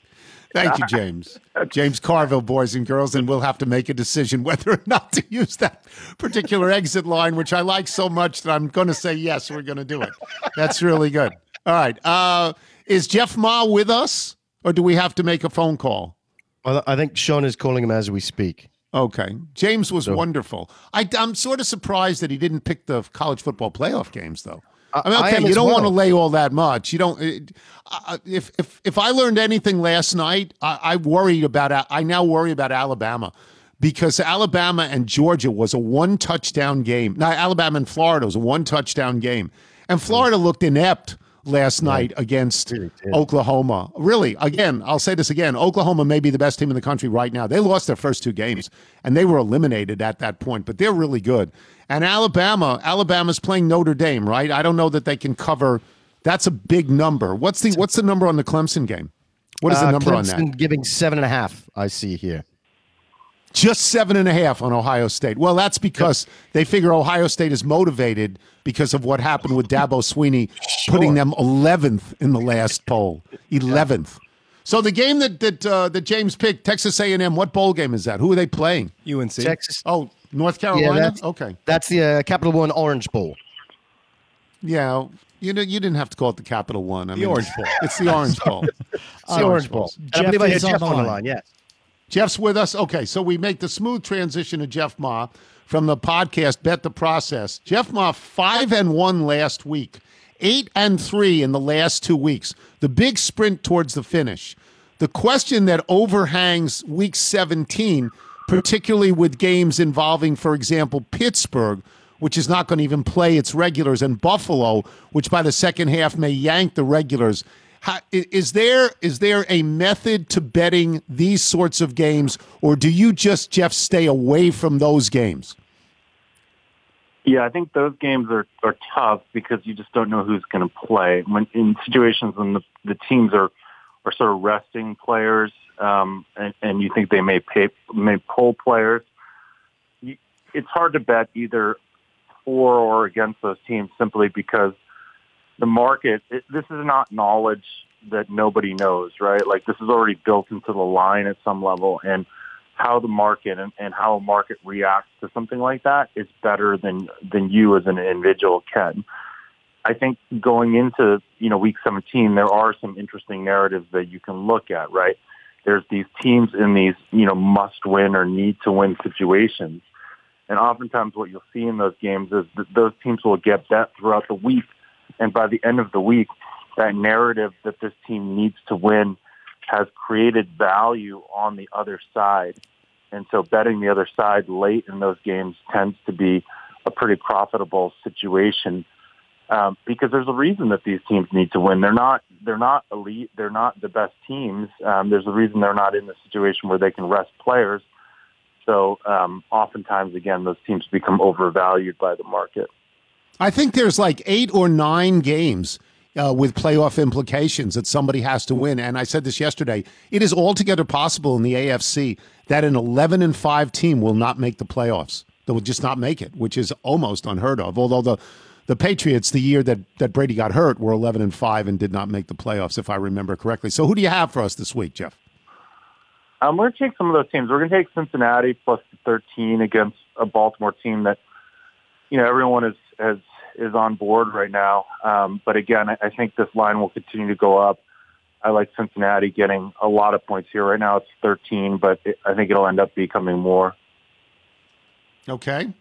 Thank you, James. James Carville, boys and girls, and we'll have to make a decision whether or not to use that particular exit line, which I like so much that I'm going to say, yes, we're going to do it. That's really good. All right. Is Jeff Ma with us, or do we have to make a phone call? I think Sean is calling him as we speak. Okay. James was wonderful. I'm sort of surprised that he didn't pick the college football playoff games, though. I mean, okay, you don't want to lay all that much. You don't. If I learned anything last night, I now worry about Alabama, because Alabama and Georgia was a one-touchdown game. Now, Alabama and Florida was a one-touchdown game. And Florida looked inept last night against Oklahoma. Really, again, I'll say this again. Oklahoma may be the best team in the country right now. They lost their first two games, and they were eliminated at that point, but they're really good. And Alabama's playing Notre Dame, right? I don't know that they can cover. That's a big number. What's the number on the Clemson game? What is the number on that? Clemson giving 7.5, I see here. Just 7.5 on Ohio State. Well, that's because they figure Ohio State is motivated because of what happened with Dabo Swinney putting them 11th in the last poll. 11th. So the game that James picked, Texas A&M, what bowl game is that? Who are they playing? UNC. Texas. Oh, North Carolina? Yeah, that's the Capital One Orange Bowl. Yeah. You know, you didn't have to call it the Capital One. I mean, Orange Bowl. It's the Orange Bowl. It's the Orange Bowl. I believe I had Jeff on the line, yes. Jeff's with us. Okay, so we make the smooth transition to Jeff Ma from the podcast Bet the Process. Jeff Ma 5-1 last week, 8-3 in the last 2 weeks. The big sprint towards the finish. The question that overhangs week 17, particularly with games involving, for example, Pittsburgh, which is not going to even play its regulars, and Buffalo, which by the second half may yank the regulars. How, is there a method to betting these sorts of games, or do you just, Jeff, stay away from those games? Yeah, I think those games are tough because you just don't know who's going to play. When in situations when the teams are sort of resting players, and you think they may pull players, it's hard to bet either for or against those teams simply because the market, this is not knowledge that nobody knows, right? Like, this is already built into the line at some level, and how the market and how a market reacts to something like that is better than you as an individual can. I think going into, week 17, there are some interesting narratives that you can look at, right? There's these teams in these, must-win or need-to-win situations. And oftentimes what you'll see in those games is that those teams will get bet throughout the week. And by the end of the week, that narrative that this team needs to win has created value on the other side. And so betting the other side late in those games tends to be a pretty profitable situation because there's a reason that these teams need to win. They're not elite. They're not the best teams. There's a reason they're not in the situation where they can rest players. So oftentimes, again, those teams become overvalued by the market. I think there's like 8 or 9 games with playoff implications that somebody has to win. And I said this yesterday, it is altogether possible in the AFC that an 11-5 team will not make the playoffs. They will just not make it, which is almost unheard of. Although the Patriots, the year that Brady got hurt, were 11-5 and did not make the playoffs, if I remember correctly. So who do you have for us this week, Jeff? We're going to take some of those teams. We're going to take Cincinnati plus 13 against a Baltimore team that, everyone is on board right now. But again, I think this line will continue to go up. I like Cincinnati getting a lot of points here. Right now it's 13, but I think it'll end up becoming more. Okay. I'm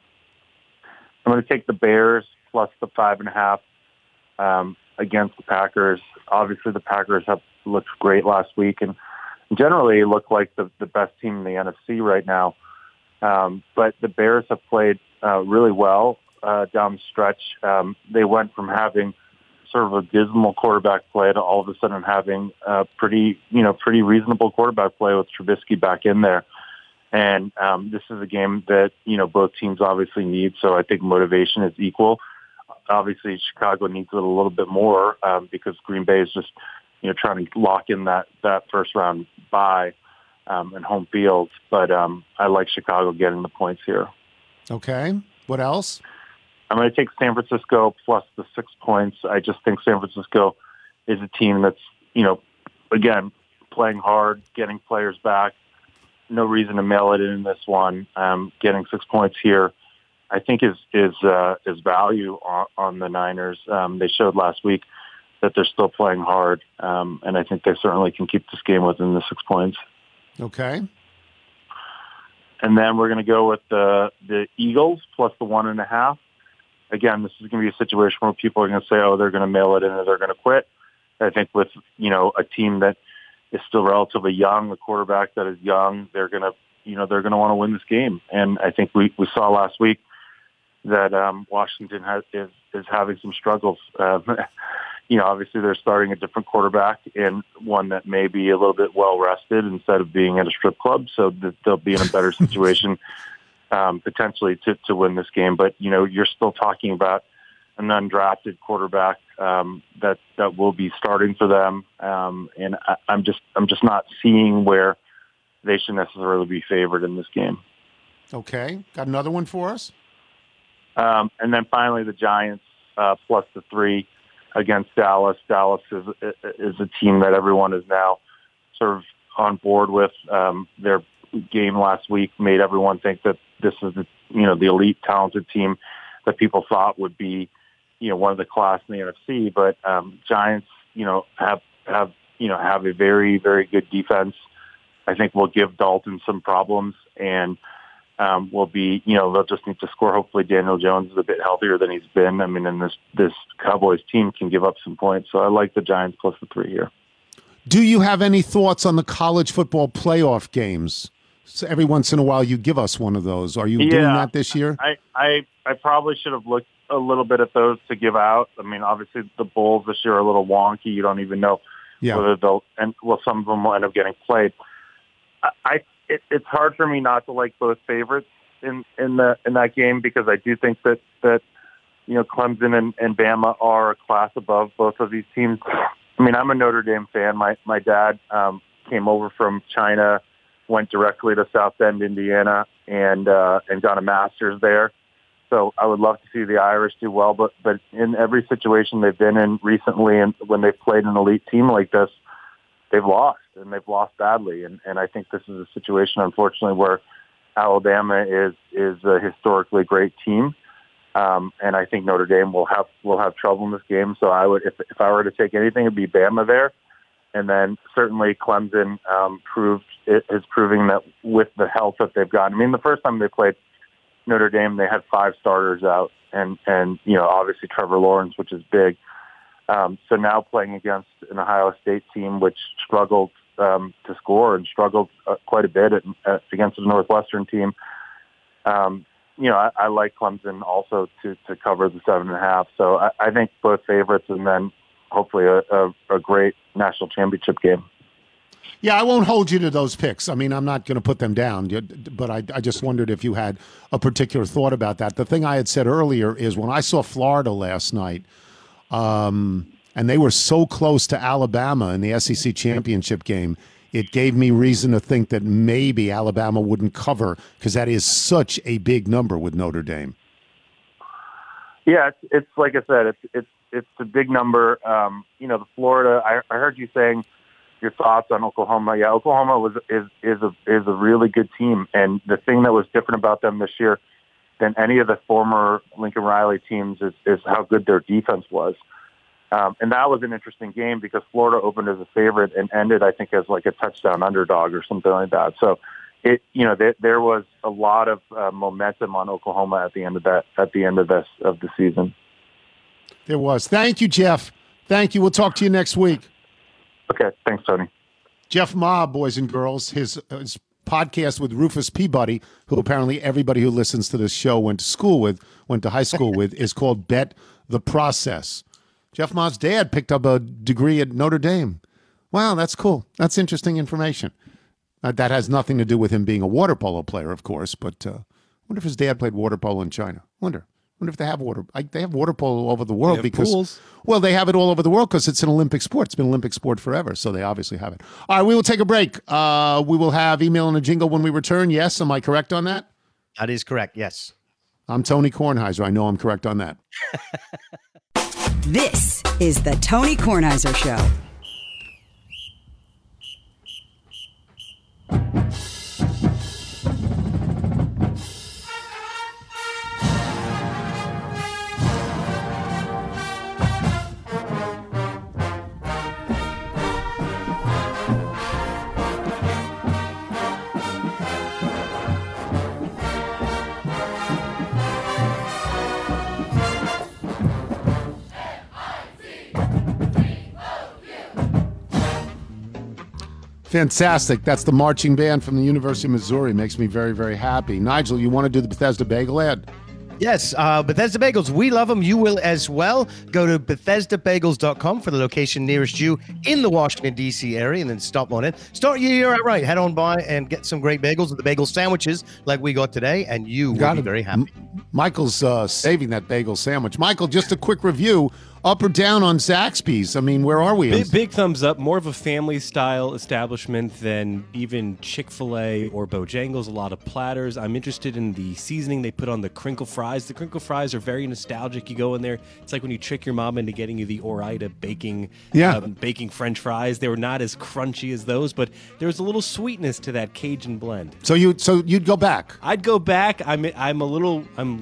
going to take the Bears plus the 5.5 against the Packers. Obviously the Packers have looked great last week and generally look like the best team in the NFC right now. But the Bears have played really well down the stretch. They went from having sort of a dismal quarterback play to all of a sudden having a pretty reasonable quarterback play with Trubisky back in there. And this is a game that, both teams obviously need. So I think motivation is equal. Obviously, Chicago needs it a little bit more because Green Bay is just, trying to lock in that first round bye and home field. But I like Chicago getting the points here. Okay. What else? I'm going to take San Francisco plus the 6 points. I just think San Francisco is a team that's, again, playing hard, getting players back. No reason to mail it in this one. Getting 6 points here, I think, is value on the Niners. They showed last week that they're still playing hard, and I think they certainly can keep this game within the 6 points. Okay. And then we're going to go with the Eagles plus the 1.5. Again, this is going to be a situation where people are going to say, oh, they're going to mail it in or they're going to quit. I think with, you know, a team that is still relatively young, a quarterback that is young, they're going to want to win this game. And I think we saw last week that Washington is having some struggles. Obviously they're starting a different quarterback and one that may be a little bit well-rested instead of being at a strip club, so that they'll be in a better situation potentially to win this game. But, you know, you're still talking about an undrafted quarterback that will be starting for them. And I'm just not seeing where they should necessarily be favored in this game. Okay. Got another one for us? And then finally the Giants plus the 3 against Dallas. Dallas is a team that everyone is now sort of on board with. Their game last week made everyone think that this is the elite talented team that people thought would be, one of the class in the NFC. But Giants, have a very, very good defense. I think will give Dalton some problems, and will be, they'll just need to score. Hopefully Daniel Jones is a bit healthier than he's been. I mean, and this Cowboys team can give up some points. So I like the Giants plus the 3 here. Do you have any thoughts on the college football playoff games? So every once in a while you give us one of those. Are you doing that this year? I probably should have looked a little bit at those to give out. I mean, obviously the bowls this year are a little wonky. You don't even know whether they'll – and well, some of them will end up getting played. It's hard for me not to like both favorites in that game, because I do think that Clemson and Bama are a class above both of these teams. I mean, I'm a Notre Dame fan. My dad came over from China, went directly to South Bend, Indiana, and got a master's there. So I would love to see the Irish do well, but in every situation they've been in recently, and when they've played an elite team like this, they've lost, and they've lost badly. And I think this is a situation, unfortunately, where Alabama is a historically great team, and I think Notre Dame will have trouble in this game. So I would, if I were to take anything, it'd be Bama there. And then certainly Clemson is proving that with the health that they've gotten. I mean, the first time they played Notre Dame, they had 5 starters out, and obviously Trevor Lawrence, which is big. So now playing against an Ohio State team which struggled to score and struggled quite a bit against the Northwestern team, I like Clemson also to cover the 7.5. So I think both favorites, and then hopefully a great national championship game. Yeah, I won't hold you to those picks. I mean, I'm not going to put them down, but I just wondered if you had a particular thought about that. The thing I had said earlier is when I saw Florida last night, and they were so close to Alabama in the SEC championship game, it gave me reason to think that maybe Alabama wouldn't cover, because that is such a big number with Notre Dame. Yeah, it's like I said, it's a big number. The Florida. I heard you saying your thoughts on Oklahoma. Yeah, Oklahoma is a really good team, and the thing that was different about them this year than any of the former Lincoln Riley teams is how good their defense was. And that was an interesting game because Florida opened as a favorite and ended, I think, as like a touchdown underdog or something like that. So there was a lot of momentum on Oklahoma at the end of the season. There was. Thank you, Jeff. Thank you. We'll talk to you next week. Okay. Thanks, Tony. Jeff Ma, boys and girls, his podcast with Rufus Peabody, who apparently everybody who listens to this show went to high school with, is called Bet the Process. Jeff Ma's dad picked up a degree at Notre Dame. Wow, that's cool. That's interesting information. That has nothing to do with him being a water polo player, of course, but I wonder if his dad played water polo in China. I wonder if they have water. They have water polo all over the world because pools. Well, they have it all over the world because it's an Olympic sport. It's been an Olympic sport forever, so they obviously have it. All right, we will take a break. We will have email and a jingle when we return. Yes, am I correct on that? That is correct. Yes, I'm Tony Kornheiser. I know I'm correct on that. This is the Tony Kornheiser Show. Fantastic. That's the marching band from the University of Missouri. Makes me very, very happy. Nigel, you want to do the Bethesda Bagel ad? Yes, Bethesda Bagels. We love them. You will as well. Go to BethesdaBagels.com for the location nearest you in the Washington, D.C. area, and then stop on it. Start your year out right. Head on by and get some great bagels with the bagel sandwiches like we got today, and you will be very happy. Michael's saving that bagel sandwich. Michael, just a quick review. Up or down on Zaxby's? I mean, where are we? Big thumbs up. More of a family-style establishment than even Chick-fil-A or Bojangles. A lot of platters. I'm interested in the seasoning they put on the crinkle fries. The crinkle fries are very nostalgic. You go in there. It's like when you trick your mom into getting you the Orida baking French fries. They were not as crunchy as those, but there was a little sweetness to that Cajun blend. So you'd go back? I'd go back. I'm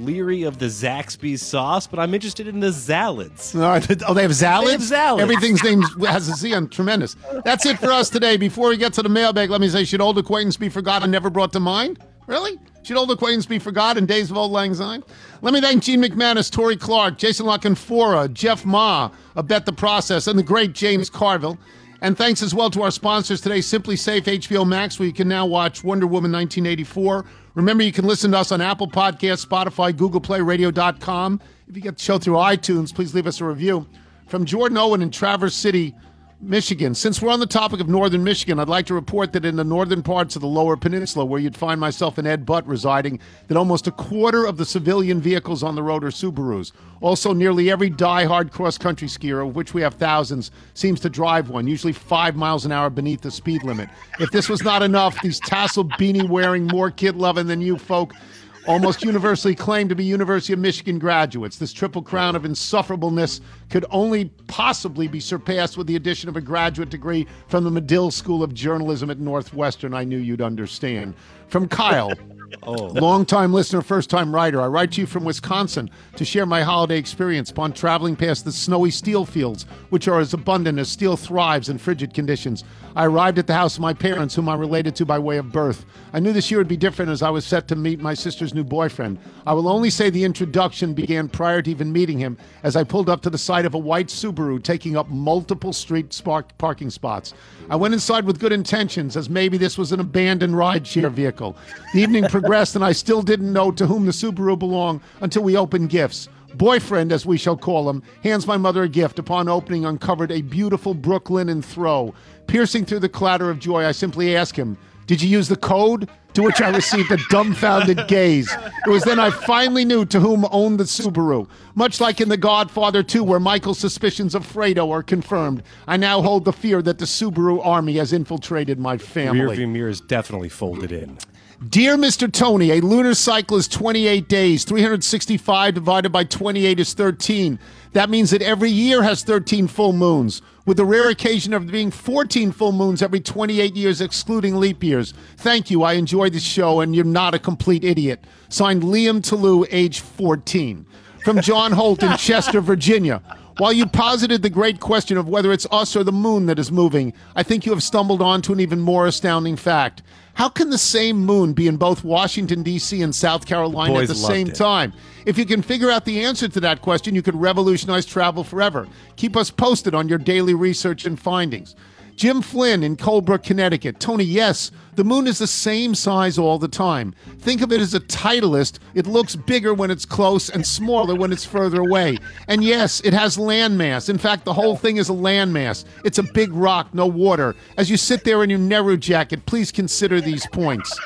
leery of the Zaxby's sauce, but I'm interested in the salads. Oh, they have salads? Everything's named has a Z on. Tremendous. That's it for us today. Before we get to the mailbag, let me say, should old acquaintance be forgotten, never brought to mind? Really? Should old acquaintance be forgotten, days of old lang syne? Let me thank Jeannie McManus, Tori Clark, Jason La Canfora, Jeff Ma, Abet the Process, and the great James Carville. And thanks as well to our sponsors today, SimpliSafe, HBO Max, where you can now watch Wonder Woman 1984. Remember, you can listen to us on Apple Podcasts, Spotify, Google Play, Radio.com. If you get the show through iTunes, please leave us a review. From Jordan Owen in Traverse City, Michigan. Since we're on the topic of northern Michigan, I'd like to report that in the northern parts of the Lower Peninsula, where you'd find myself and Ed Butt residing, that almost a quarter of the civilian vehicles on the road are Subarus. Also, nearly every die-hard cross-country skier, of which we have thousands, seems to drive one, usually 5 miles an hour beneath the speed limit. If this was not enough, these tassel beanie-wearing, more kid-loving than you folk almost universally claimed to be University of Michigan graduates. This triple crown of insufferableness could only possibly be surpassed with the addition of a graduate degree from the Medill School of Journalism at Northwestern. I knew you'd understand. From Kyle, longtime listener, first-time writer, I write to you from Wisconsin to share my holiday experience upon traveling past the snowy steel fields, which are as abundant as steel thrives in frigid conditions. I arrived at the house of my parents, whom I related to by way of birth. I knew this year would be different as I was set to meet my sister's new boyfriend. I will only say the introduction began prior to even meeting him, as I pulled up to the side of a white Subaru taking up multiple street parking spots. I went inside with good intentions, as maybe this was an abandoned rideshare vehicle. The evening progressed, and I still didn't know to whom the Subaru belonged until we opened gifts. Boyfriend, as we shall call him, hands my mother a gift. Upon opening, uncovered a beautiful Brook linen throw. Piercing through the clatter of joy, I simply asked him, "Did you use the code?" To which I received a dumbfounded gaze. It was then I finally knew to whom owned the Subaru. Much like in The Godfather 2, where Michael's suspicions of Fredo are confirmed, I now hold the fear that the Subaru army has infiltrated my family. The rearview mirror is definitely folded in. Dear Mr. Tony, a lunar cycle is 28 days. 365 divided by 28 is 13. That means that every year has 13 full moons, with the rare occasion of being 14 full moons every 28 years, excluding leap years. Thank you. I enjoy the show, and you're not a complete idiot. Signed, Liam Talou, age 14. From John Holt in Chester, Virginia. While you posited the great question of whether it's us or the moon that is moving, I think you have stumbled onto an even more astounding fact. How can the same moon be in both Washington, D.C. and South Carolina at the same time? If you can figure out the answer to that question, you could revolutionize travel forever. Keep us posted on your daily research and findings. Jim Flynn in Colebrook, Connecticut. Tony, yes, the moon is the same size all the time. Think of it as a Titleist. It looks bigger when it's close and smaller when it's further away. And yes, it has landmass. In fact, the whole thing is a landmass. It's a big rock, no water. As you sit there in your Nehru jacket, please consider these points.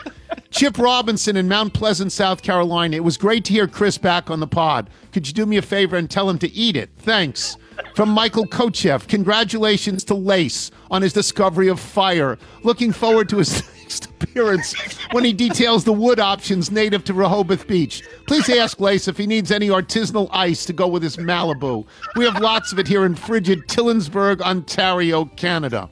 Chip Robinson in Mount Pleasant, South Carolina. It was great to hear Chris back on the pod. Could you do me a favor and tell him to eat it? Thanks. From Michael Kochev, congratulations to Lace on his discovery of fire. Looking forward to his next appearance when he details the wood options native to Rehoboth Beach. Please ask Lace if he needs any artisanal ice to go with his Malibu. We have lots of it here in frigid Tillensburg, Ontario, Canada.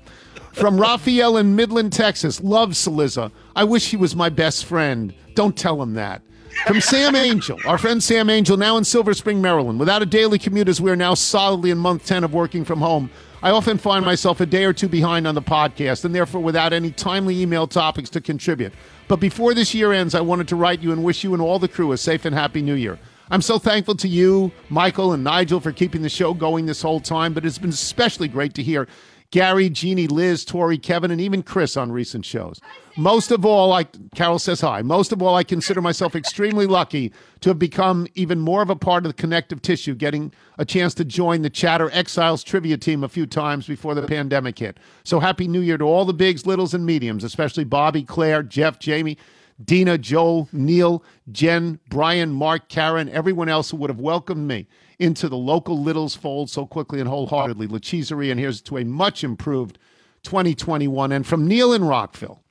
From Raphael in Midland, Texas. Love Saliza. I wish he was my best friend. Don't tell him that. From Sam Angel, our friend Sam Angel, now in Silver Spring, Maryland. Without a daily commute, as we are now solidly in month 10 of working from home, I often find myself a day or two behind on the podcast and therefore without any timely email topics to contribute. But before this year ends, I wanted to write you and wish you and all the crew a safe and happy new year. I'm so thankful to you, Michael, and Nigel for keeping the show going this whole time, but it's been especially great to hear Gary, Jeannie, Liz, Tori, Kevin, and even Chris on recent shows. Most of all, Carol says hi. Most of all, I consider myself extremely lucky to have become even more of a part of the connective tissue, getting a chance to join the Chatter Exiles trivia team a few times before the pandemic hit. So happy new year to all the bigs, littles, and mediums, especially Bobby, Claire, Jeff, Jamie, Dina, Joel, Neil, Jen, Brian, Mark, Karen, everyone else who would have welcomed me into the local Littles fold so quickly and wholeheartedly. La Cheeserie, and here's to a much improved 2021. And from Neil in Rockville,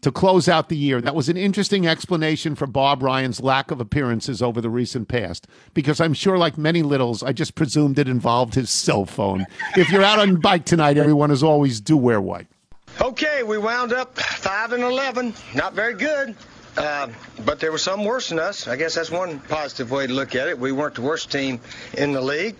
to close out the year, that was an interesting explanation for Bob Ryan's lack of appearances over the recent past, because I'm sure, like many Littles, I just presumed it involved his cell phone. If you're out on bike tonight, everyone, as always, do wear white. Okay, we wound up 5-11. Not very good. But there were some worse than us. I guess that's one positive way to look at it. We weren't the worst team in the league.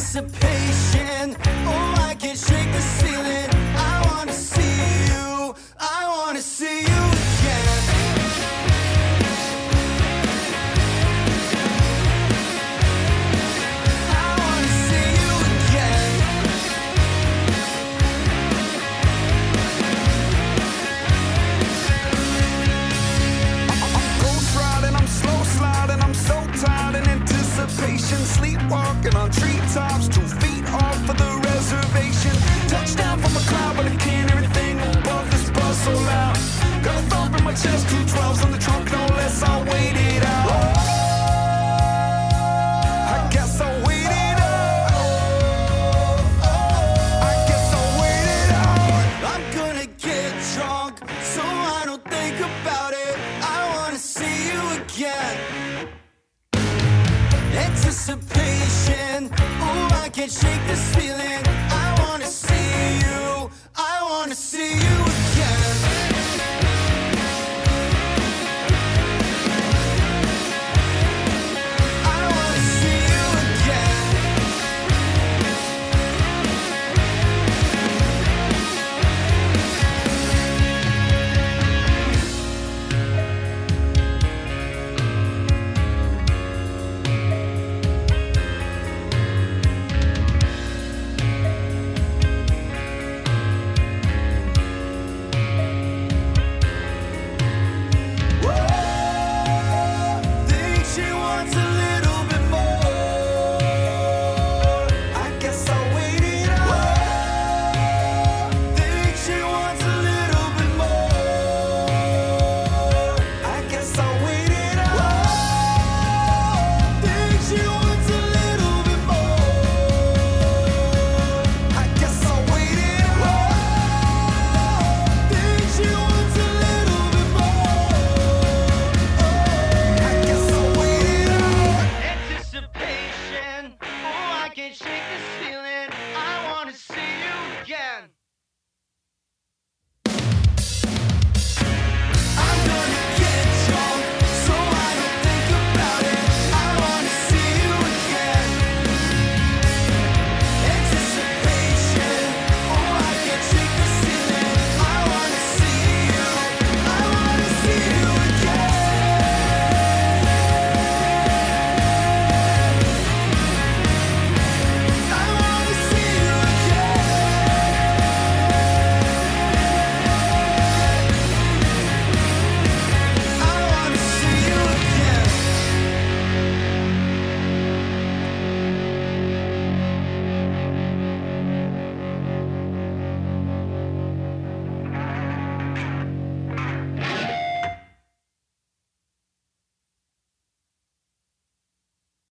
anticipation. Oh, I can shake the ceiling. I want to see you. I want to see you again. I want to see you again. I'm cold sliding, I'm slow sliding, I'm so tired in anticipation. Sleepwalking on treetops, 2 feet off of the reservation. Touchdown from a cloud, but I can't hear a thing above this buzz so loud. Got a thump in my chest, 2 12s on the trunk, no less. I'll wait it out. I guess I'll wait it out. I guess I'll wait it out. I'm gonna get drunk, so I don't think about it. I wanna see you again. Anticipation. Oh, I can't shake this feeling. I wanna see you. I wanna see you.